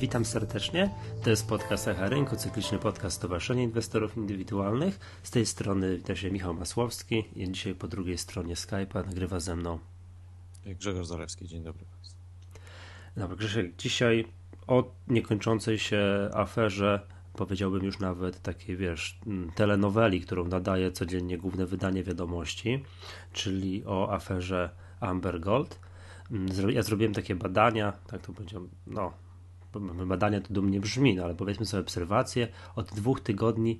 Witam serdecznie. To jest podcast Echa Rynku, cykliczny podcast Stowarzyszenia Inwestorów Indywidualnych. Z tej strony wita się Michał Masłowski i dzisiaj po drugiej stronie Skype'a nagrywa ze mną Grzegorz Zalewski. Dzień dobry Państwu. Dobra, Grzesiek, dzisiaj o niekończącej się aferze, powiedziałbym już nawet takiej, wiesz, telenoweli, którą nadaje codziennie główne wydanie Wiadomości, czyli o aferze Amber Gold. Ja zrobiłem takie badania, tak to powiedziałem, no, badania to dumnie brzmi, no, ale powiedzmy sobie obserwacje od 2 tygodni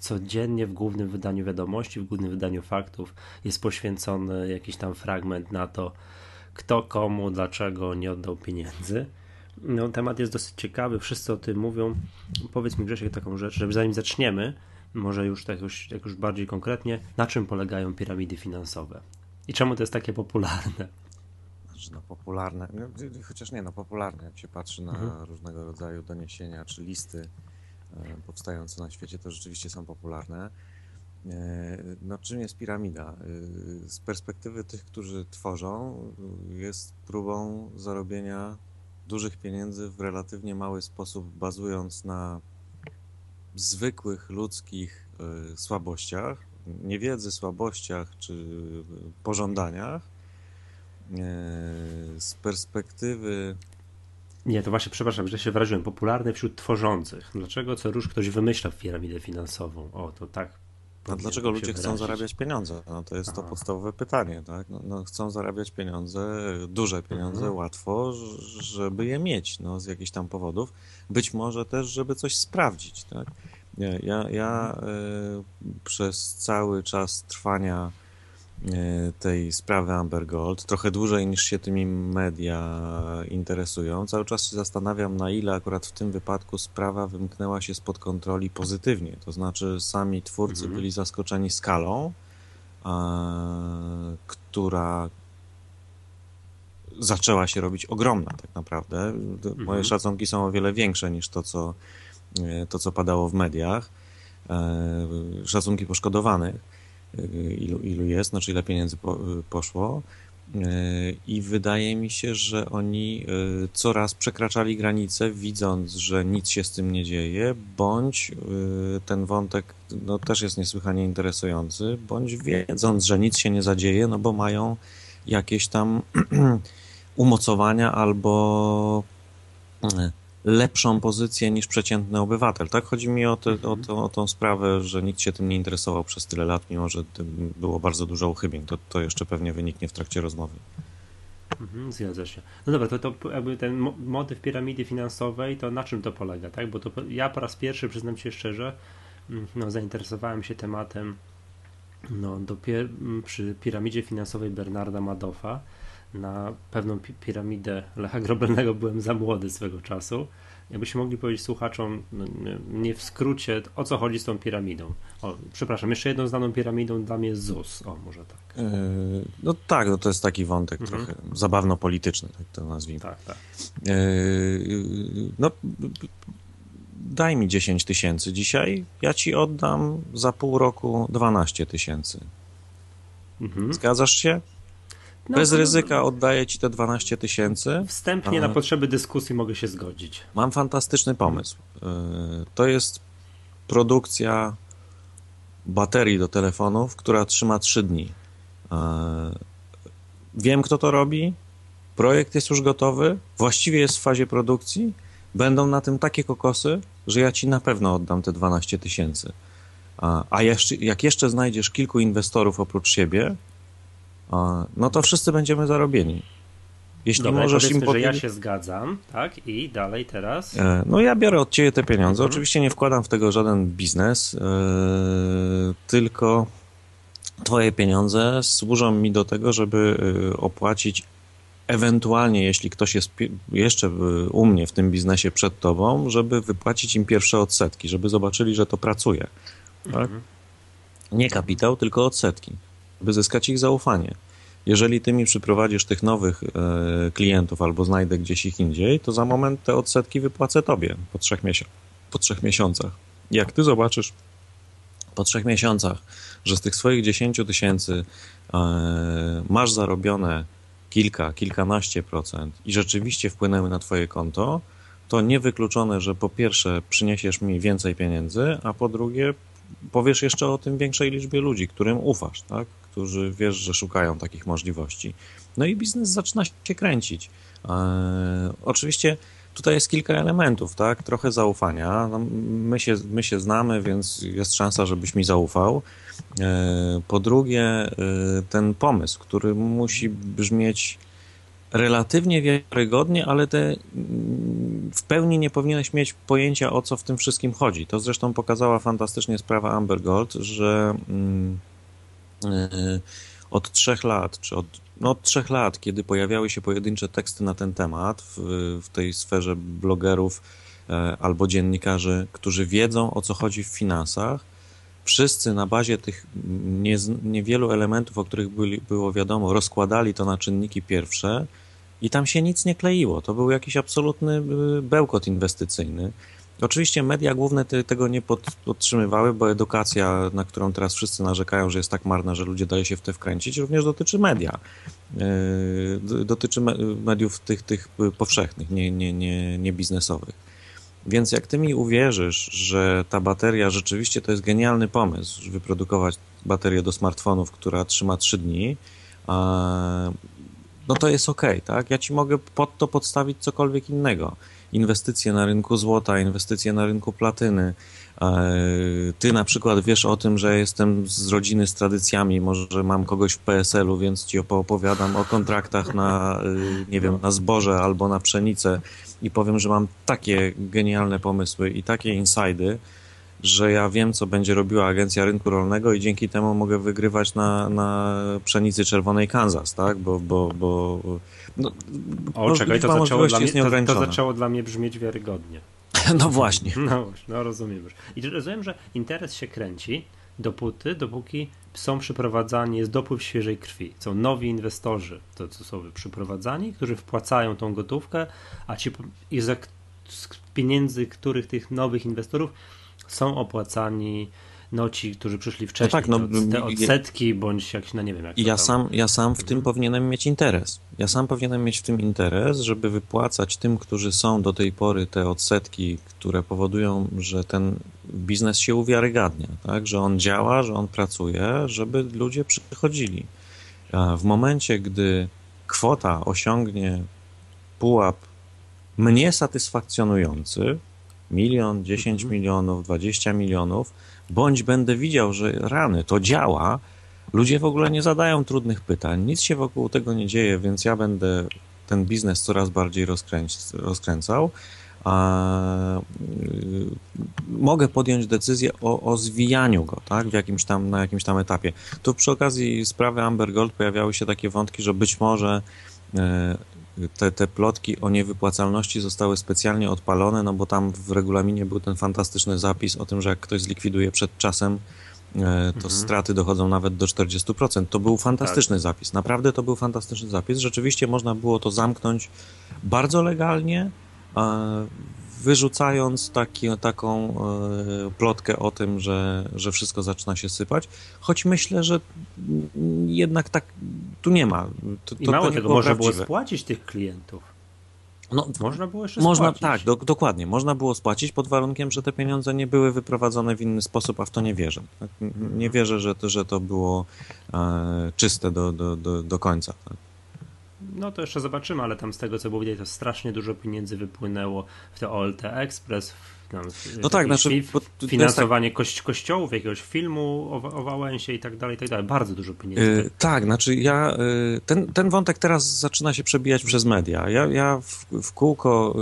codziennie w głównym wydaniu Wiadomości, w głównym wydaniu Faktów jest poświęcony jakiś tam fragment na to, kto komu, dlaczego nie oddał pieniędzy. No, temat jest dosyć ciekawy, wszyscy o tym mówią. Powiedz mi, Grzesiek, taką rzecz, żeby zanim zaczniemy, może już tak już bardziej konkretnie, na czym polegają piramidy finansowe? I czemu to jest takie popularne? Znaczy, no popularne, no, chociaż nie, no popularne, jak się patrzy na różnego rodzaju doniesienia czy listy powstające na świecie, to rzeczywiście są popularne. No czym jest piramida? Z perspektywy tych, którzy tworzą, jest próbą zarobienia dużych pieniędzy w relatywnie mały sposób, bazując na zwykłych ludzkich słabościach, niewiedzy, słabościach czy pożądaniach. Z perspektywy... Nie, to właśnie, przepraszam, że się wyraziłem, popularny wśród tworzących. Dlaczego co róż ktoś wymyśla piramidę finansową? O, to tak. No dlaczego ludzie chcą zarabiać pieniądze? No to jest to podstawowe pytanie, tak? No, chcą zarabiać pieniądze, duże pieniądze, łatwo, żeby je mieć, no, z jakichś tam powodów. Być może też, żeby coś sprawdzić, tak? Ja przez cały czas trwania tej sprawy Amber Gold, trochę dłużej niż się tymi media interesują, cały czas się zastanawiam, na ile akurat w tym wypadku sprawa wymknęła się spod kontroli pozytywnie. To znaczy, sami twórcy byli zaskoczeni skalą, która zaczęła się robić ogromna tak naprawdę. Moje szacunki są o wiele większe niż to, co padało w mediach. Szacunki poszkodowanych. Ilu jest, znaczy ile pieniędzy poszło, i wydaje mi się, że oni coraz przekraczali granice, widząc, że nic się z tym nie dzieje, bądź ten wątek no, też jest niesłychanie interesujący, bądź wiedząc, że nic się nie zadzieje, no bo mają jakieś tam umocowania albo lepszą pozycję niż przeciętny obywatel. Tak? Chodzi mi o tą sprawę, że nikt się tym nie interesował przez tyle lat, mimo że było bardzo dużo uchybień. To jeszcze pewnie wyniknie w trakcie rozmowy. Zgadza się. No dobra, to jakby ten motyw piramidy finansowej, to na czym to polega? Tak? Bo to ja po raz pierwszy, przyznam się szczerze, no, zainteresowałem się tematem przy piramidzie finansowej Bernarda Madoffa. Na pewną piramidę Lecha Grobelnego byłem za młody swego czasu. Jakbyście mogli powiedzieć słuchaczom, no, nie w skrócie, o co chodzi z tą piramidą. O, przepraszam, jeszcze jedną znaną piramidą dla mnie jest Zeus. O, może tak. No tak, no to jest taki wątek trochę zabawno-polityczny, tak to nazwijmy. Tak. No daj mi 10 tysięcy dzisiaj, ja ci oddam za pół roku 12 tysięcy. Zgadzasz się? No, bez ryzyka oddaję ci te 12 tysięcy. Wstępnie na potrzeby dyskusji mogę się zgodzić. Mam fantastyczny pomysł. To jest produkcja baterii do telefonów, która trzyma 3 dni. Wiem, kto to robi. Projekt jest już gotowy. Właściwie jest w fazie produkcji. Będą na tym takie kokosy, że ja ci na pewno oddam te 12 tysięcy. A jak jeszcze znajdziesz kilku inwestorów oprócz siebie, no to wszyscy będziemy zarobieni. Jeśli dobra, możesz im powiedzieć, że ja się zgadzam, tak? I dalej teraz? No ja biorę od ciebie te pieniądze. Oczywiście nie wkładam w tego żaden biznes, tylko twoje pieniądze służą mi do tego, żeby opłacić ewentualnie, jeśli ktoś jest jeszcze u mnie w tym biznesie przed tobą, żeby wypłacić im pierwsze odsetki, żeby zobaczyli, że to pracuje. Tak? Nie kapitał, tylko odsetki, by zyskać ich zaufanie. Jeżeli ty mi przyprowadzisz tych nowych klientów albo znajdę gdzieś ich indziej, to za moment te odsetki wypłacę tobie po 3 miesiącach. Jak ty zobaczysz po 3 miesiącach, że z tych swoich 10 tysięcy masz zarobione kilkanaście procent i rzeczywiście wpłynęły na twoje konto, to niewykluczone, że po pierwsze przyniesiesz mi więcej pieniędzy, a po drugie powiesz jeszcze o tym większej liczbie ludzi, którym ufasz, tak? Którzy wiesz, że szukają takich możliwości. No i biznes zaczyna się kręcić. Oczywiście tutaj jest kilka elementów, tak? Trochę zaufania. My się znamy, więc jest szansa, żebyś mi zaufał. Po drugie, ten pomysł, który musi brzmieć relatywnie wiarygodnie, ale w pełni nie powinieneś mieć pojęcia, o co w tym wszystkim chodzi. To zresztą pokazała fantastycznie sprawa Amber Gold, że od 3 lat, czy od 3 lat, kiedy pojawiały się pojedyncze teksty na ten temat w tej sferze blogerów albo dziennikarzy, którzy wiedzą, o co chodzi w finansach, wszyscy na bazie tych niewielu elementów, o których było wiadomo, rozkładali to na czynniki pierwsze i tam się nic nie kleiło. To był jakiś absolutny bełkot inwestycyjny. Oczywiście media główne tego nie podtrzymywały, bo edukacja, na którą teraz wszyscy narzekają, że jest tak marna, że ludzie dają się w to wkręcić, również dotyczy media. Dotyczy mediów tych powszechnych, nie biznesowych. Więc jak ty mi uwierzysz, że ta bateria rzeczywiście to jest genialny pomysł, żeby wyprodukować baterię do smartfonów, która trzyma 3 dni, no to jest okej, tak? Ja ci mogę pod to podstawić cokolwiek innego. Inwestycje na rynku złota, inwestycje na rynku platyny. Ty na przykład wiesz o tym, że jestem z rodziny z tradycjami, może mam kogoś w PSL-u, więc ci opowiadam o kontraktach na, nie wiem, na zboże albo na pszenicę i powiem, że mam takie genialne pomysły i takie insajdy, że ja wiem, co będzie robiła Agencja Rynku Rolnego i dzięki temu mogę wygrywać na pszenicy czerwonej Kansas, tak? Bo no, czekaj, to zaczęło dla mnie brzmieć wiarygodnie. No właśnie. No rozumiem. I rozumiem, że interes się kręci dopóki są przyprowadzani, jest dopływ świeżej krwi. Są nowi inwestorzy, to są przyprowadzani, którzy wpłacają tą gotówkę, a ci z pieniędzy, których tych nowych inwestorów są opłacani ci, którzy przyszli wcześniej, te odsetki, bądź jakieś, nie wiem jak. Ja sam w tym powinienem mieć interes. Ja sam powinienem mieć w tym interes, żeby wypłacać tym, którzy są do tej pory, te odsetki, które powodują, że ten biznes się uwiarygadnia, tak? Że on działa, że on pracuje, żeby ludzie przychodzili. A w momencie, gdy kwota osiągnie pułap mnie satysfakcjonujący, 1 milion, 10 milionów, 20 milionów, bądź będę widział, że rany, to działa, ludzie w ogóle nie zadają trudnych pytań, nic się wokół tego nie dzieje, więc ja będę ten biznes coraz bardziej rozkręcał. Mogę podjąć decyzję o zwijaniu go, tak? Na jakimś tam etapie. Tu przy okazji sprawy Amber Gold pojawiały się takie wątki, że być może te plotki o niewypłacalności zostały specjalnie odpalone, no bo tam w regulaminie był ten fantastyczny zapis o tym, że jak ktoś zlikwiduje przed czasem, to straty dochodzą nawet do 40%. To był fantastyczny zapis. Naprawdę to był fantastyczny zapis. Rzeczywiście można było to zamknąć bardzo legalnie, wyrzucając taką plotkę o tym, że wszystko zaczyna się sypać, choć myślę, że jednak tak tu nie ma. I mało tego, można było spłacić tych klientów. No, można było jeszcze spłacić. Tak, dokładnie. Można było spłacić pod warunkiem, że te pieniądze nie były wyprowadzone w inny sposób, a w to nie wierzę. Tak? Nie wierzę, że to było czyste do końca. Tak? No to jeszcze zobaczymy, ale tam z tego, co było widać, to strasznie dużo pieniędzy wypłynęło w te OLT Express, finansowanie kościołów, jakiegoś filmu o Wałęsie i tak dalej, bardzo dużo pieniędzy. Ten wątek teraz zaczyna się przebijać przez media. Ja w kółko,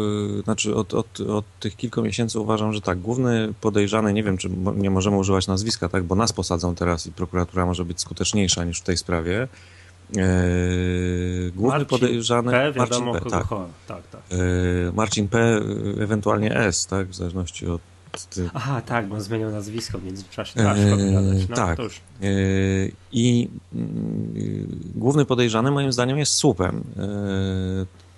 od tych kilku miesięcy uważam, że tak, główny podejrzany, nie wiem, czy nie możemy używać nazwiska, tak, bo nas posadzą teraz i prokuratura może być skuteczniejsza niż w tej sprawie, główny podejrzany Marcin P, ewentualnie S, tak, w zależności od... Aha, tak, bo on zmienił nazwisko w międzyczasie. Tak. I główny podejrzany moim zdaniem jest słupem.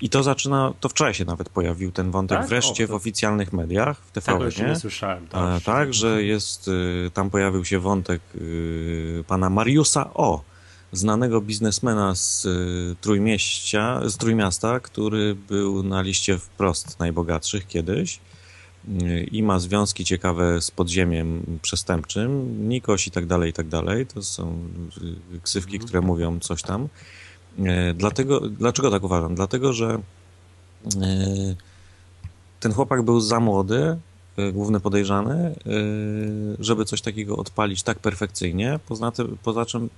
I to zaczyna, to wczoraj się nawet pojawił ten wątek, tak? Wreszcie w oficjalnych mediach, w TVN. Tego jeszcze nie słyszałem. Tak, że jest, tam pojawił się wątek pana Mariusza O., znanego biznesmena z Trójmiasta, który był na liście wprost najbogatszych kiedyś i ma związki ciekawe z podziemiem przestępczym, Nikos i tak dalej, to są ksywki, które mówią coś tam. Dlaczego tak uważam? Dlatego, że ten chłopak był za młody, główny podejrzany, żeby coś takiego odpalić tak perfekcyjnie.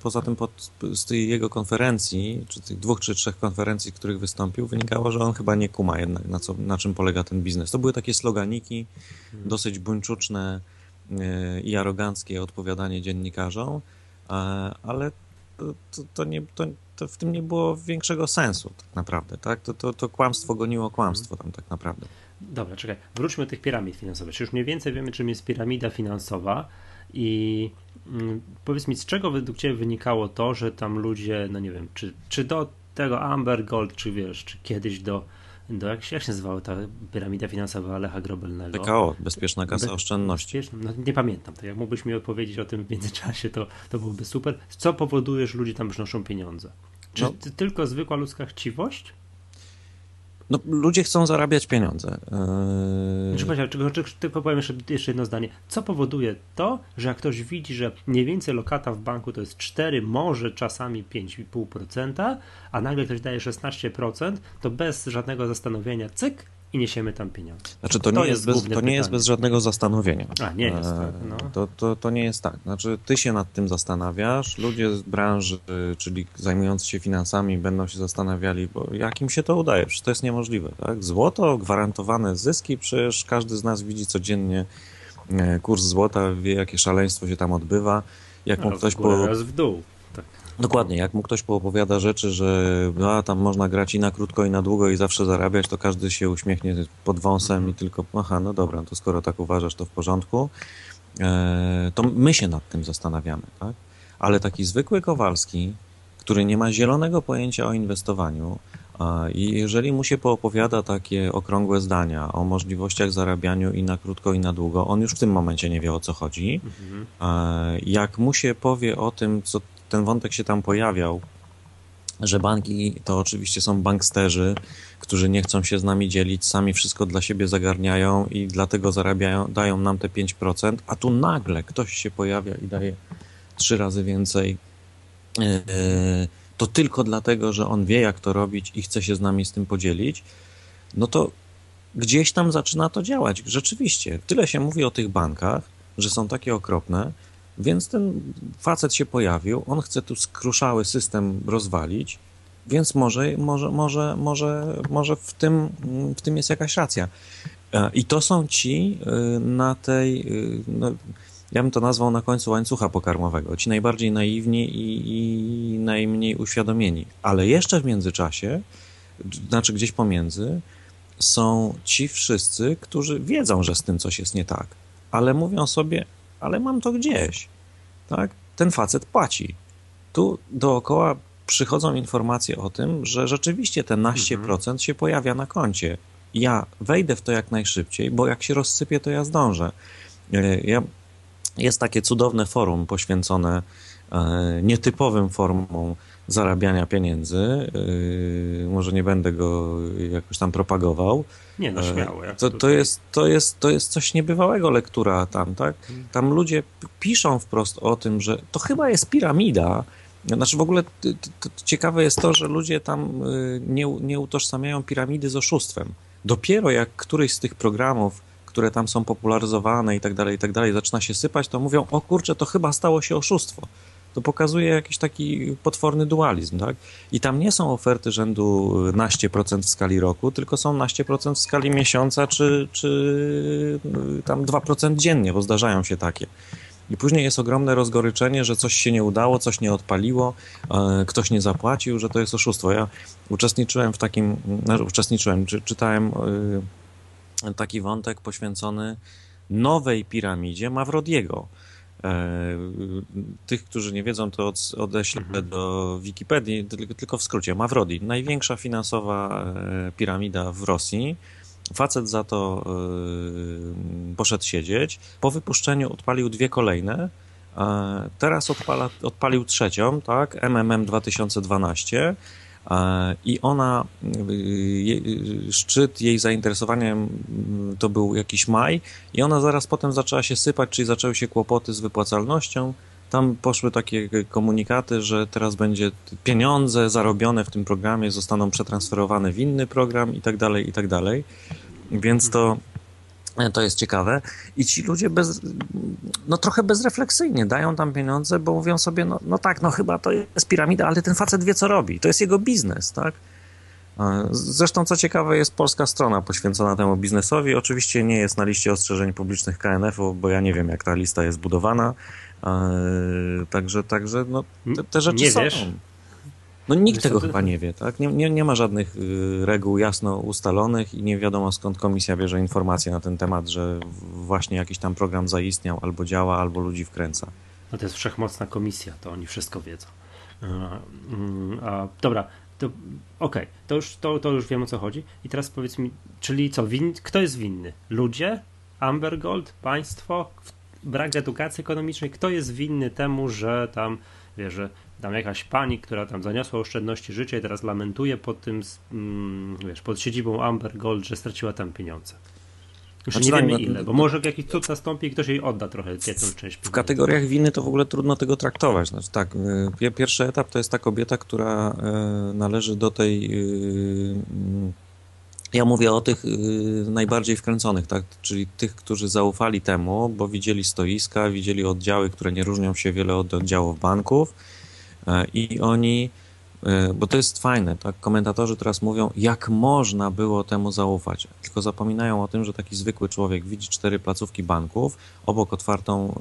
Poza tym z tej jego konferencji, czy tych dwóch czy trzech konferencji, w których wystąpił, wynikało, że on chyba nie kuma jednak, na czym polega ten biznes. To były takie sloganiki, dosyć buńczuczne i aroganckie odpowiadanie dziennikarzom, ale to w tym nie było większego sensu tak naprawdę. Tak? To kłamstwo goniło kłamstwo tam tak naprawdę. Dobra, czekaj. Wróćmy do tych piramid finansowych. Czy już mniej więcej wiemy, czym jest piramida finansowa i powiedz mi, z czego według Ciebie wynikało to, że tam ludzie, no nie wiem, czy do tego Amber Gold, czy wiesz, czy kiedyś do jak się nazywała ta piramida finansowa Lecha Grobelnego? PKO, Bezpieczna Kasa Oszczędności. No, nie pamiętam. Tak jak mógłbyś mi odpowiedzieć o tym w międzyczasie, to byłoby super. Co powoduje, że ludzie tam przynoszą pieniądze? Czy tylko zwykła ludzka chciwość? No, ludzie chcą zarabiać pieniądze. Tylko powiem jeszcze jedno zdanie. Co powoduje to, że jak ktoś widzi, że mniej więcej lokata w banku to jest 4, może czasami 5,5%, a nagle ktoś daje 16%, to bez żadnego zastanowienia cyk i niesiemy tam pieniądze. Znaczy, to nie jest bez żadnego zastanowienia. A, nie jest tak. No. To nie jest tak. Znaczy, ty się nad tym zastanawiasz, ludzie z branży, czyli zajmujący się finansami, będą się zastanawiali, bo jak im się to udaje, przecież to jest niemożliwe. Tak? Złoto, gwarantowane zyski, przecież każdy z nas widzi codziennie kurs złota, wie jakie szaleństwo się tam odbywa. Jak mu ktoś raz w dół. Tak. Dokładnie, jak mu ktoś poopowiada rzeczy, że tam można grać i na krótko, i na długo, i zawsze zarabiać, to każdy się uśmiechnie pod wąsem i tylko, aha, no dobra, to skoro tak uważasz, to w porządku. To my się nad tym zastanawiamy, tak? Ale taki zwykły Kowalski, który nie ma zielonego pojęcia o inwestowaniu, i jeżeli mu się poopowiada takie okrągłe zdania o możliwościach zarabiania i na krótko, i na długo, on już w tym momencie nie wie, o co chodzi. Jak mu się powie o tym, co ten wątek się tam pojawiał, że banki to oczywiście są banksterzy, którzy nie chcą się z nami dzielić, sami wszystko dla siebie zagarniają i dlatego zarabiają, dają nam te 5%, a tu nagle ktoś się pojawia i daje 3 razy więcej. To tylko dlatego, że on wie, jak to robić i chce się z nami z tym podzielić, no to gdzieś tam zaczyna to działać. Rzeczywiście, tyle się mówi o tych bankach, że są takie okropne, więc ten facet się pojawił, on chce tu skruszały system rozwalić, więc może w tym jest jakaś racja. I to są ci na tej, no, ja bym to nazwał na końcu łańcucha pokarmowego, ci najbardziej naiwni i najmniej uświadomieni. Ale jeszcze w międzyczasie, znaczy gdzieś pomiędzy, są ci wszyscy, którzy wiedzą, że z tym coś jest nie tak, ale mówią sobie, ale mam to gdzieś, tak? Ten facet płaci. Tu dookoła przychodzą informacje o tym, że rzeczywiście te naście procent się pojawia na koncie. Ja wejdę w to jak najszybciej, bo jak się rozsypie, to ja zdążę. Jest takie cudowne forum poświęcone nietypowym formom zarabiania pieniędzy. Może nie będę go jakoś tam propagował. Nie, no śmiało. To jest coś niebywałego lektura tam, tak? Tam ludzie piszą wprost o tym, że to chyba jest piramida. Znaczy w ogóle ciekawe jest to, że ludzie tam nie utożsamiają piramidy z oszustwem. Dopiero jak któryś z tych programów, które tam są popularyzowane i tak dalej, zaczyna się sypać, to mówią, o kurczę, to chyba stało się oszustwo. To pokazuje jakiś taki potworny dualizm, tak? I tam nie są oferty rzędu naście procent w skali roku, tylko są naście procent w skali miesiąca, czy tam 2% dziennie, bo zdarzają się takie. I później jest ogromne rozgoryczenie, że coś się nie udało, coś nie odpaliło, ktoś nie zapłacił, że to jest oszustwo. Ja uczestniczyłem w takim, czytałem taki wątek poświęcony nowej piramidzie Mavrodiego. Tych, którzy nie wiedzą, to odeślę do Wikipedii, tylko w skrócie. Mavrodi, największa finansowa piramida w Rosji. Facet za to poszedł siedzieć. Po wypuszczeniu odpalił 2 kolejne Teraz odpalił trzecią, tak, MMM 2012 i ona, szczyt jej zainteresowaniem to był jakiś maj i ona zaraz potem zaczęła się sypać, czyli zaczęły się kłopoty z wypłacalnością. Tam poszły takie komunikaty, że teraz będzie pieniądze zarobione w tym programie zostaną przetransferowane w inny program i tak dalej, i tak dalej. Więc to jest ciekawe. I ci ludzie trochę bezrefleksyjnie dają tam pieniądze, bo mówią sobie, no tak, chyba to jest piramida, ale ten facet wie, co robi. To jest jego biznes, tak? Zresztą, co ciekawe, jest polska strona poświęcona temu biznesowi. Oczywiście nie jest na liście ostrzeżeń publicznych KNF-u, bo ja nie wiem, jak ta lista jest budowana. Także no, te rzeczy nie są. Wiesz. No nikt tego chyba nie wie, tak? Nie ma żadnych reguł jasno ustalonych i nie wiadomo, skąd komisja bierze informacje na ten temat, że właśnie jakiś tam program zaistniał, albo działa, albo ludzi wkręca. No to jest wszechmocna komisja, to oni wszystko wiedzą. Dobra, to okej, to już wiem, o co chodzi. I teraz powiedz mi, czyli co, kto jest winny? Ludzie? Amber Gold? Państwo? Brak edukacji ekonomicznej? Kto jest winny temu, że tam, wiesz, że tam jakaś pani, która tam zaniosła oszczędności życia i teraz lamentuje pod tym, wiesz, pod siedzibą Amber Gold, że straciła tam pieniądze. Już nie wiemy ile, bo może jakiś cud nastąpi i ktoś jej odda trochę jedną część. W kategoriach winy to w ogóle trudno tego traktować. Znaczy, tak, pierwszy etap to jest ta kobieta, która należy do tej... Ja mówię o tych najbardziej wkręconych, tak? Czyli tych, którzy zaufali temu, bo widzieli stoiska, widzieli oddziały, które nie różnią się wiele od oddziałów banków. I oni, bo to jest fajne, tak, komentatorzy teraz mówią, jak można było temu zaufać, tylko zapominają o tym, że taki zwykły człowiek widzi 4 placówki banków, obok otwartą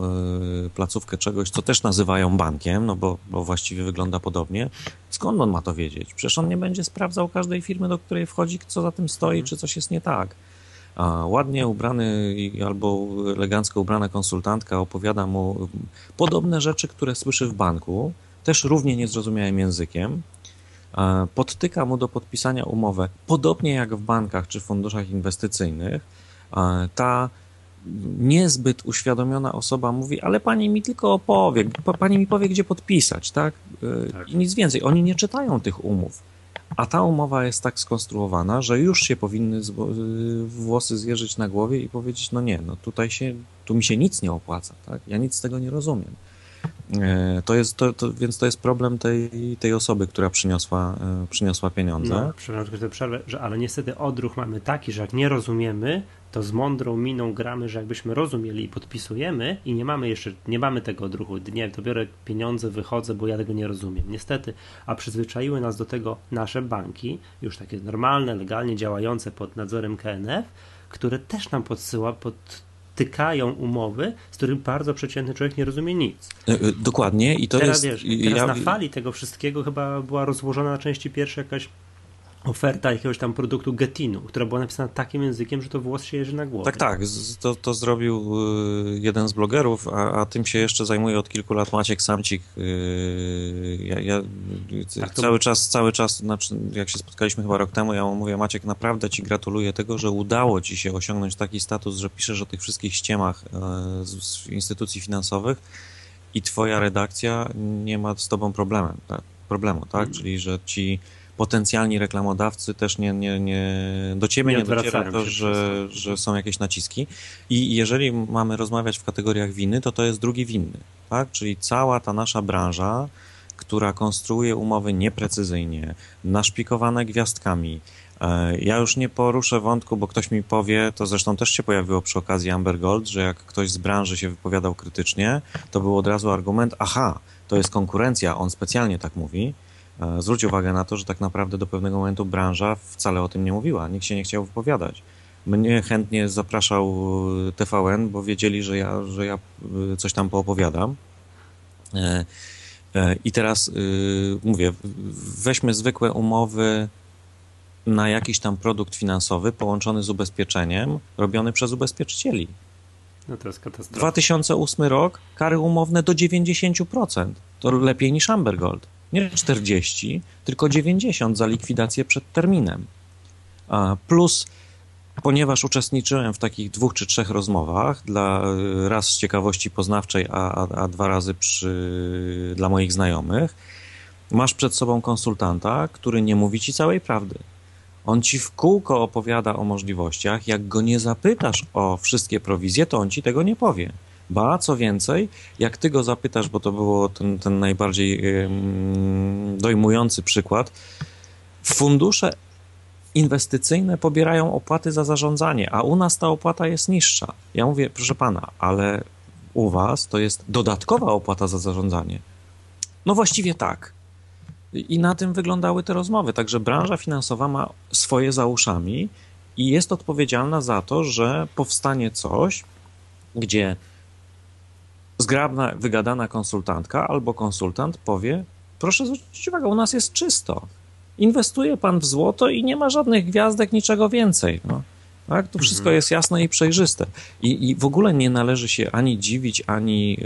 placówkę czegoś, co też nazywają bankiem, no bo właściwie wygląda podobnie. Skąd on ma to wiedzieć? Przecież on nie będzie sprawdzał każdej firmy, do której wchodzi, co za tym stoi, czy coś jest nie tak. A ładnie ubrany albo elegancko ubrana konsultantka opowiada mu podobne rzeczy, które słyszy w banku, też równie niezrozumiałym językiem, podtyka mu do podpisania umowę, podobnie jak w bankach czy funduszach inwestycyjnych. Ta niezbyt uświadomiona osoba mówi, ale pani mi tylko opowie, pani mi powie, gdzie podpisać, tak? Tak. I nic więcej. Oni nie czytają tych umów. A ta umowa jest tak skonstruowana, że już się powinny włosy zjeżyć na głowie i powiedzieć, no nie, no tutaj tu mi się nic nie opłaca, tak? Ja nic z tego nie rozumiem. Więc to jest problem tej osoby, która przyniosła pieniądze. No, przepraszam, tylko tę przerwę, ale niestety odruch mamy taki, że jak nie rozumiemy, to z mądrą miną gramy, że jakbyśmy rozumieli i podpisujemy i nie mamy tego odruchu. Nie, to biorę pieniądze, wychodzę, bo ja tego nie rozumiem. Niestety, a przyzwyczaiły nas do tego nasze banki, już takie normalne, legalnie działające pod nadzorem KNF, które też nam tykają umowy, z którym bardzo przeciętny człowiek nie rozumie nic. Dokładnie. I to teraz, jest... Teraz na fali tego wszystkiego chyba była rozłożona na części pierwszej jakaś oferta jakiegoś tam produktu Getinu, która była napisana takim językiem, że to włos się jeży na głowie. Tak. To zrobił jeden z blogerów, a tym się jeszcze zajmuje od kilku lat Maciek Samcik. Cały czas, znaczy jak się spotkaliśmy chyba rok temu, ja mu mówię, Maciek, naprawdę ci gratuluję tego, że udało ci się osiągnąć taki status, że piszesz o tych wszystkich ściemach z instytucji finansowych i twoja redakcja nie ma z tobą problemu, tak? Czyli, że ci potencjalni reklamodawcy też do ciebie nie dociera to, że są jakieś naciski. I jeżeli mamy rozmawiać w kategoriach winy, to jest drugi winny, tak? Czyli cała ta nasza branża, która konstruuje umowy nieprecyzyjnie, naszpikowane gwiazdkami. Ja już nie poruszę wątku, bo ktoś mi powie, to zresztą też się pojawiło przy okazji Amber Gold, że jak ktoś z branży się wypowiadał krytycznie, to był od razu argument, aha, to jest konkurencja, on specjalnie tak mówi. Zwróć uwagę na to, że tak naprawdę do pewnego momentu branża wcale o tym nie mówiła. Nikt się nie chciał wypowiadać. Mnie chętnie zapraszał TVN, bo wiedzieli, że ja coś tam poopowiadam. I teraz mówię, weźmy zwykłe umowy na jakiś tam produkt finansowy połączony z ubezpieczeniem, robiony przez ubezpieczycieli. No to jest katastrofa. 2008 rok, kary umowne do 90%. To lepiej niż Amber Gold. Nie 40, tylko 90 za likwidację przed terminem. Plus ponieważ uczestniczyłem w takich 2 czy 3 rozmowach, raz z ciekawości poznawczej, a 2 razy dla moich znajomych, masz przed sobą konsultanta, który nie mówi ci całej prawdy. On ci w kółko opowiada o możliwościach. Jak go nie zapytasz o wszystkie prowizje, to on ci tego nie powie. Ba, co więcej, jak ty go zapytasz, bo to było ten najbardziej dojmujący przykład, fundusze inwestycyjne pobierają opłaty za zarządzanie, a u nas ta opłata jest niższa. Ja mówię, proszę pana, ale u was to jest dodatkowa opłata za zarządzanie. No właściwie tak. I na tym wyglądały te rozmowy. Także branża finansowa ma swoje za uszami i jest odpowiedzialna za to, że powstanie coś, gdzie zgrabna, wygadana konsultantka albo konsultant powie, proszę zwrócić uwagę, u nas jest czysto. Inwestuje pan w złoto i nie ma żadnych gwiazdek, niczego więcej. No, tak? To wszystko jest jasne i przejrzyste. I w ogóle nie należy się ani dziwić, ani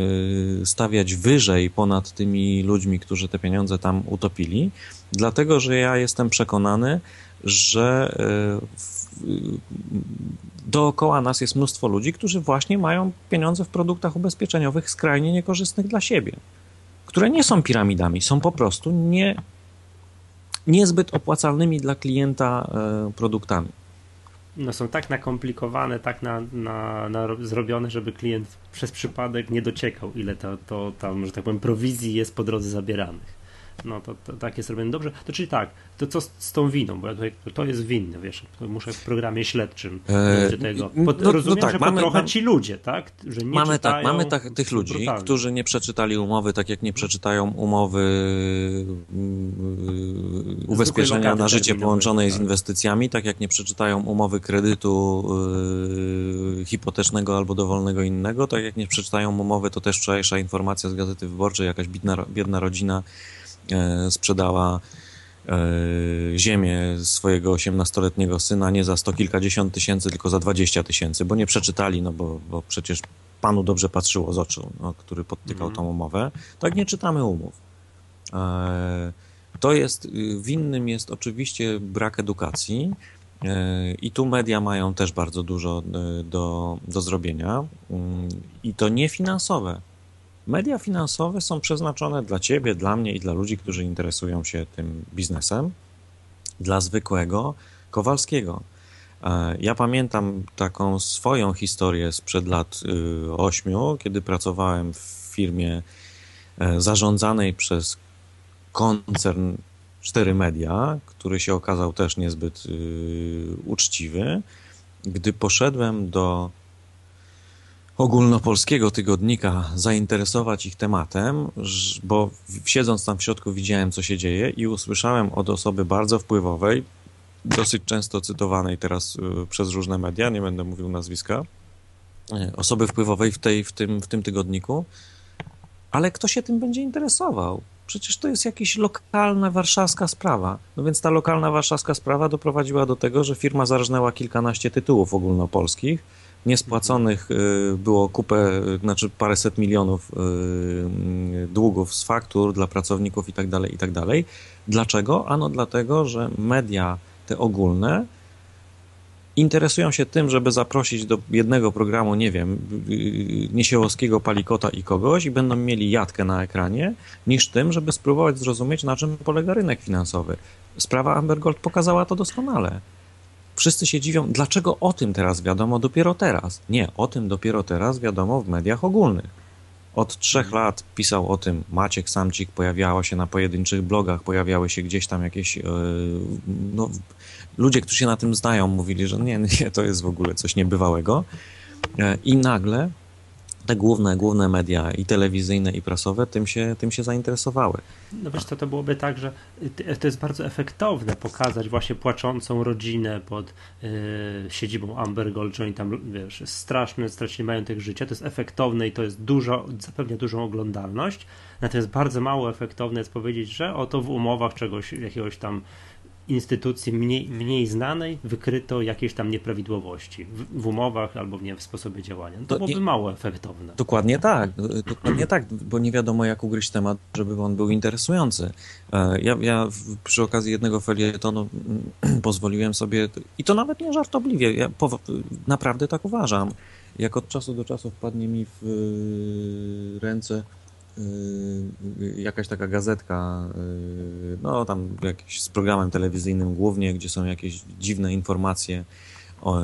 stawiać wyżej ponad tymi ludźmi, którzy te pieniądze tam utopili, dlatego że ja jestem przekonany, że dookoła nas jest mnóstwo ludzi, którzy właśnie mają pieniądze w produktach ubezpieczeniowych skrajnie niekorzystnych dla siebie, które nie są piramidami, są po prostu niezbyt opłacalnymi dla klienta produktami. No są tak nakomplikowane, tak zrobione, żeby klient przez przypadek nie dociekał, ile tam, że tak powiem, prowizji jest po drodze zabieranych. No to tak jest robione dobrze. To czyli tak, to co z tą winą? Bo ja tutaj, to jest winne, wiesz, muszę w programie śledczym tego. Rozumiem, tak, że trochę ci ludzie, tak? Że nie mamy tych ludzi, brutalnie, którzy nie przeczytali umowy, tak jak nie przeczytają umowy ubezpieczenia na życie połączonej z inwestycjami, tak jak nie przeczytają umowy kredytu hipotecznego albo dowolnego innego, tak jak nie przeczytają umowy, to też wczorajsza informacja z Gazety Wyborczej, jakaś biedna rodzina sprzedała ziemię swojego 18-letniego syna nie za 100 kilkadziesiąt tysięcy, tylko za 20 tysięcy, bo nie przeczytali, no bo przecież panu dobrze patrzyło z oczu, no, który podtykał tą umowę. Tak nie czytamy umów. To jest, winnym jest oczywiście brak edukacji i tu media mają też bardzo dużo do zrobienia i to nie finansowe. Media finansowe są przeznaczone dla ciebie, dla mnie i dla ludzi, którzy interesują się tym biznesem, dla zwykłego Kowalskiego. Ja pamiętam taką swoją historię sprzed lat 8, kiedy pracowałem w firmie zarządzanej przez koncern 4 Media, który się okazał też niezbyt uczciwy. Gdy poszedłem do ogólnopolskiego tygodnika zainteresować ich tematem, bo siedząc tam w środku widziałem, co się dzieje i usłyszałem od osoby bardzo wpływowej, dosyć często cytowanej teraz przez różne media, nie będę mówił nazwiska, osoby wpływowej w tym tygodniku, ale kto się tym będzie interesował? Przecież to jest jakaś lokalna warszawska sprawa. No więc ta lokalna warszawska sprawa doprowadziła do tego, że firma zarżnęła kilkanaście tytułów ogólnopolskich, niespłaconych było kupę, znaczy paręset milionów długów z faktur dla pracowników i tak dalej, i tak dalej. Dlaczego? Ano dlatego, że media te ogólne interesują się tym, żeby zaprosić do jednego programu, nie wiem, Niesiełowskiego, Palikota i kogoś i będą mieli jatkę na ekranie, niż tym, żeby spróbować zrozumieć, na czym polega rynek finansowy. Sprawa Amber Gold pokazała to doskonale. Wszyscy się dziwią, dlaczego o tym teraz wiadomo dopiero teraz. Nie, o tym dopiero teraz wiadomo w mediach ogólnych. Od 3 lat pisał o tym Maciek Samcik, pojawiało się na pojedynczych blogach, pojawiały się gdzieś tam jakieś... No, ludzie, którzy się na tym znają, mówili, że nie, to jest w ogóle coś niebywałego. I nagle te główne media i telewizyjne, i prasowe tym się zainteresowały. No wiesz, to byłoby tak, że to jest bardzo efektowne pokazać właśnie płaczącą rodzinę pod siedzibą Amber Gold, że oni tam, wiesz, stracili majątek życia, to jest efektowne i to jest zapewnia dużą oglądalność, natomiast bardzo mało efektowne jest powiedzieć, że oto w umowach jakiegoś tam instytucji mniej znanej wykryto jakieś tam nieprawidłowości w umowach albo nie, w sposobie działania. No to byłoby mało efektowne. Dokładnie tak, bo nie wiadomo jak ugryźć temat, żeby on był interesujący. Ja przy okazji jednego felietonu pozwoliłem sobie, i to nawet nie żartobliwie, ja naprawdę tak uważam, jak od czasu do czasu wpadnie mi w ręce jakaś taka gazetka, no tam jakiś z programem telewizyjnym głównie, gdzie są jakieś dziwne informacje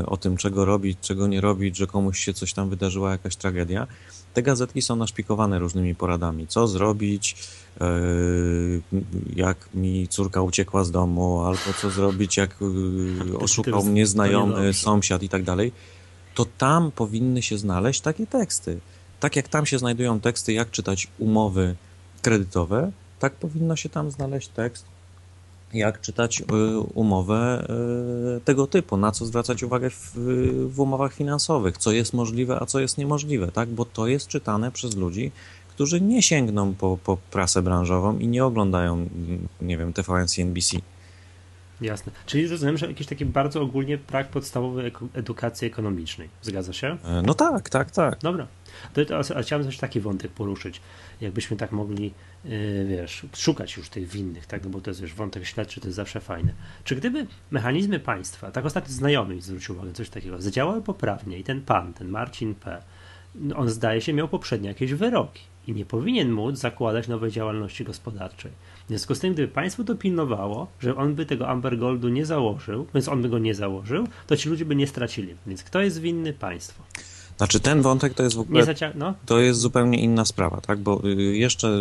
o tym, czego robić, czego nie robić, że komuś się coś tam wydarzyła, jakaś tragedia. Te gazetki są naszpikowane różnymi poradami. Co zrobić, jak mi córka uciekła z domu, albo co zrobić, jak oszukał mnie znajomy, sąsiad i tak dalej. To tam powinny się znaleźć takie teksty. Tak jak tam się znajdują teksty, jak czytać umowy kredytowe, tak powinno się tam znaleźć tekst, jak czytać umowę tego typu, na co zwracać uwagę w umowach finansowych, co jest możliwe, a co jest niemożliwe, tak? Bo to jest czytane przez ludzi, którzy nie sięgną po prasę branżową i nie oglądają, nie wiem, TVN, CNBC. Jasne. Czyli rozumiem, że jakiś taki bardzo ogólnie brak podstawowej edukacji ekonomicznej. Zgadza się? No tak. Dobra. To chciałem też taki wątek poruszyć. Jakbyśmy tak mogli, szukać już tych winnych, tak? No bo to jest, wątek śledczy to jest zawsze fajne. Czy gdyby mechanizmy państwa, tak ostatnio znajomy mi zwrócił uwagę, coś takiego, zadziałały poprawnie i ten Marcin P., on zdaje się miał poprzednie jakieś wyroki i nie powinien móc zakładać nowej działalności gospodarczej. W związku z tym, gdyby państwo dopilnowało, że on by tego Amber Goldu nie założył, więc on by go nie założył, to ci ludzie by nie stracili. Więc kto jest winny? Państwo. Znaczy ten wątek to jest w ogóle to jest zupełnie inna sprawa, tak? Bo jeszcze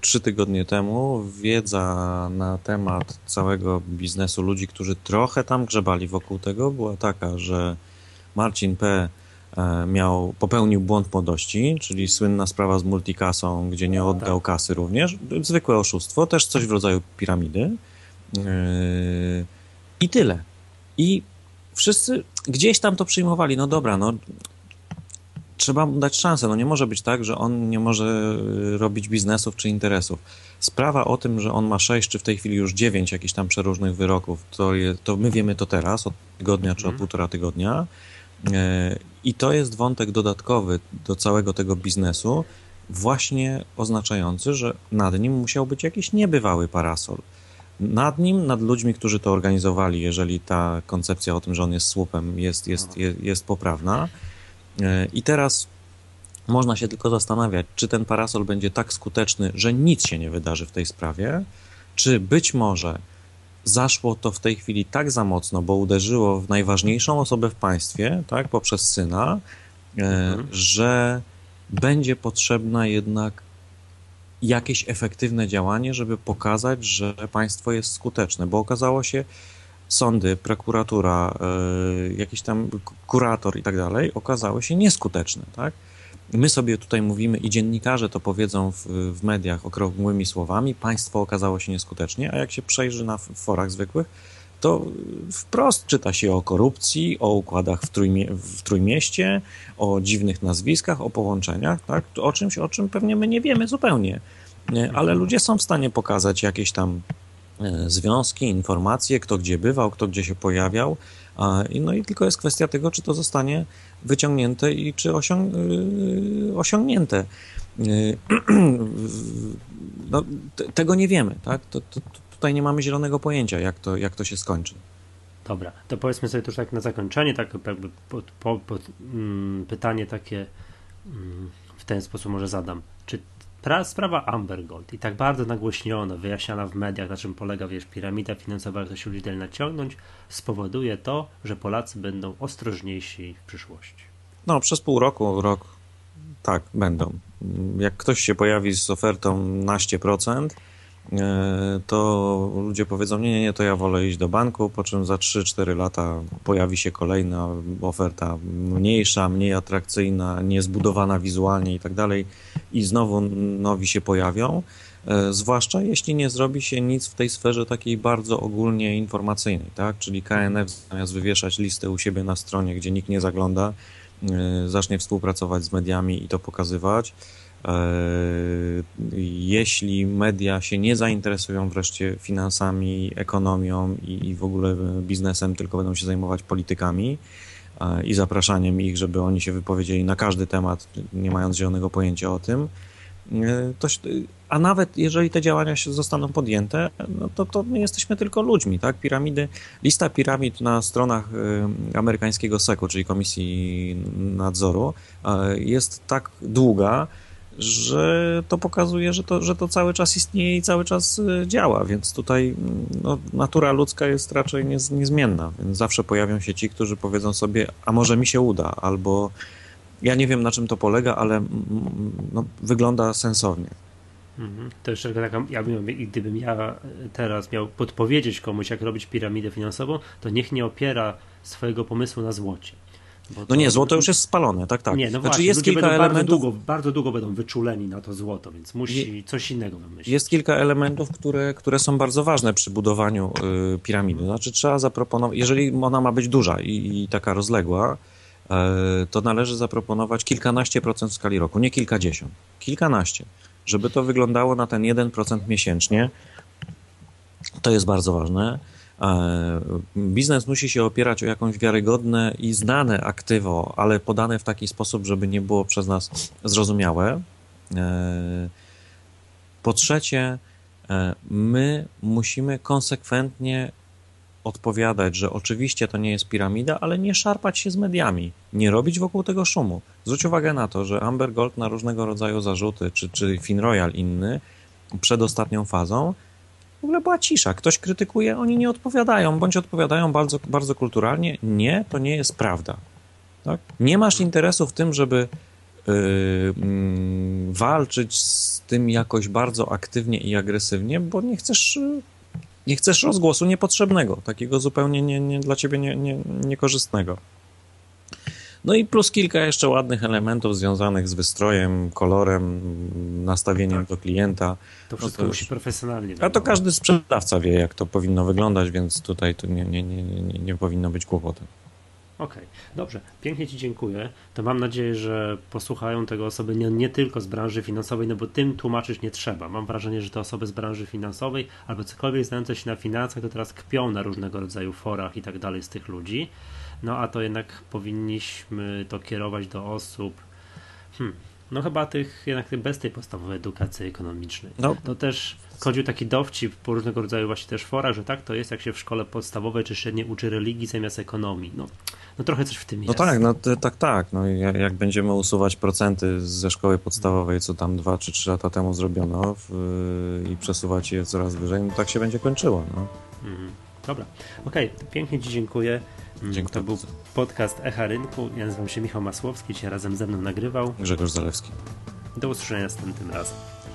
3 tygodnie temu wiedza na temat całego biznesu ludzi, którzy trochę tam grzebali wokół tego, była taka, że Marcin P. popełnił błąd młodości, czyli słynna sprawa z multikasą, gdzie nie oddał kasy również. Zwykłe oszustwo, też coś w rodzaju piramidy. I tyle. I wszyscy gdzieś tam to przyjmowali. No dobra, no trzeba mu dać szansę. No nie może być tak, że on nie może robić biznesów czy interesów. Sprawa o tym, że on ma 6 czy w tej chwili już 9 jakichś tam przeróżnych wyroków, to my wiemy to teraz, od tygodnia czy od 1,5 tygodnia. I to jest wątek dodatkowy do całego tego biznesu, właśnie oznaczający, że nad nim musiał być jakiś niebywały parasol. Nad nim, nad ludźmi, którzy to organizowali, jeżeli ta koncepcja o tym, że on jest słupem, jest poprawna. I teraz można się tylko zastanawiać, czy ten parasol będzie tak skuteczny, że nic się nie wydarzy w tej sprawie, czy być może zaszło to w tej chwili tak za mocno, bo uderzyło w najważniejszą osobę w państwie, tak, poprzez syna, że będzie potrzebne jednak jakieś efektywne działanie, żeby pokazać, że państwo jest skuteczne, bo okazało się, sądy, prokuratura, jakiś tam kurator i tak dalej, okazały się nieskuteczne, tak? My sobie tutaj mówimy i dziennikarze to powiedzą w mediach okrągłymi słowami, państwo okazało się nieskutecznie, a jak się przejrzy na forach zwykłych, to wprost czyta się o korupcji, o układach w Trójmieście, o dziwnych nazwiskach, o połączeniach, tak? O czymś, o czym pewnie my nie wiemy zupełnie, ale ludzie są w stanie pokazać jakieś tam związki, informacje, kto gdzie bywał, kto gdzie się pojawiał. No i tylko jest kwestia tego, czy to zostanie wyciągnięte i czy osiągnięte. No, tego nie wiemy, tak? Tutaj nie mamy zielonego pojęcia, jak to się skończy. Dobra, to powiedzmy sobie też tak na zakończenie, tak jakby pytanie takie w ten sposób może zadam. Czy sprawa Amber Gold i tak bardzo nagłośniona, wyjaśniana w mediach, na czym polega, piramida finansowa, jak to się ludzi naciągnąć, spowoduje to, że Polacy będą ostrożniejsi w przyszłości? No, przez pół roku, rok, tak, będą. Jak ktoś się pojawi z ofertą 12%, to ludzie powiedzą, nie, to ja wolę iść do banku, po czym za 3-4 lata pojawi się kolejna oferta mniejsza, mniej atrakcyjna, niezbudowana wizualnie i tak dalej i znowu nowi się pojawią, zwłaszcza jeśli nie zrobi się nic w tej sferze takiej bardzo ogólnie informacyjnej, tak? Czyli KNF zamiast wywieszać listę u siebie na stronie, gdzie nikt nie zagląda, zacznie współpracować z mediami i to pokazywać. jeśli media się nie zainteresują wreszcie finansami, ekonomią i w ogóle biznesem, tylko będą się zajmować politykami i zapraszaniem ich, żeby oni się wypowiedzieli na każdy temat, nie mając zielonego pojęcia o tym, a nawet jeżeli te działania się zostaną podjęte, no to my jesteśmy tylko ludźmi, tak? Piramidy, lista piramid na stronach amerykańskiego SEC-u, czyli Komisji Nadzoru, jest tak długa, że to pokazuje, że to cały czas istnieje i cały czas działa, więc tutaj no, natura ludzka jest raczej niezmienna, więc zawsze pojawią się ci, którzy powiedzą sobie, a może mi się uda, albo ja nie wiem, na czym to polega, ale no, wygląda sensownie. To jeszcze taka, gdybym ja teraz miał podpowiedzieć komuś, jak robić piramidę finansową, to niech nie opiera swojego pomysłu na złocie. Bo no nie, złoto już jest spalone, tak. Nie, no znaczy, właśnie, jest kilka elementów... bardzo długo będą wyczuleni na to złoto, więc musi coś innego wymyślić. Jest kilka elementów, które są bardzo ważne przy budowaniu piramidy. Znaczy trzeba zaproponować, jeżeli ona ma być duża i taka rozległa, to należy zaproponować kilkanaście procent w skali roku, nie kilkadziesiąt, kilkanaście, żeby to wyglądało na ten 1% miesięcznie. To jest bardzo ważne. Biznes musi się opierać o jakąś wiarygodne i znane aktywo, ale podane w taki sposób, żeby nie było przez nas zrozumiałe. Po trzecie, my musimy konsekwentnie odpowiadać, że oczywiście to nie jest piramida, ale nie szarpać się z mediami, nie robić wokół tego szumu. Zwróć uwagę na to, że Amber Gold na różnego rodzaju zarzuty, czy FinRoyal inny, przed ostatnią fazą, w ogóle była cisza. Ktoś krytykuje, oni nie odpowiadają, bądź odpowiadają bardzo, bardzo kulturalnie. Nie, to nie jest prawda. Tak? Nie masz interesu w tym, żeby walczyć z tym jakoś bardzo aktywnie i agresywnie, bo nie chcesz rozgłosu niepotrzebnego, takiego zupełnie niekorzystnego. No i plus kilka jeszcze ładnych elementów związanych z wystrojem, kolorem, nastawieniem do klienta. To wszystko musi profesjonalnie. A to każdy sprzedawca wie, jak to powinno wyglądać, więc tutaj to nie powinno być kłopotem. Okej, dobrze. Pięknie Ci dziękuję. To mam nadzieję, że posłuchają tego osoby nie tylko z branży finansowej, no bo tym tłumaczyć nie trzeba. Mam wrażenie, że te osoby z branży finansowej albo cokolwiek znające się na finansach, to teraz kpią na różnego rodzaju forach i tak dalej z tych ludzi. No a to jednak powinniśmy to kierować do osób, no chyba tych jednak bez tej podstawowej edukacji ekonomicznej. No. To też chodził taki dowcip po różnego rodzaju właśnie też forach, że tak to jest, jak się w szkole podstawowej czy średniej uczy religii zamiast ekonomii. No trochę coś w tym jest. No tak. No, jak będziemy usuwać procenty ze szkoły podstawowej, co tam 2 czy 3 lata temu zrobiono i przesuwać je coraz wyżej, no tak się będzie kończyło. No. Dobra, okej, pięknie Ci dziękuję. Dziękuję. To był podcast Echa Rynku. Ja nazywam się Michał Masłowski, dzisiaj razem ze mną nagrywał Grzegorz Zalewski. Do usłyszenia następnym razem.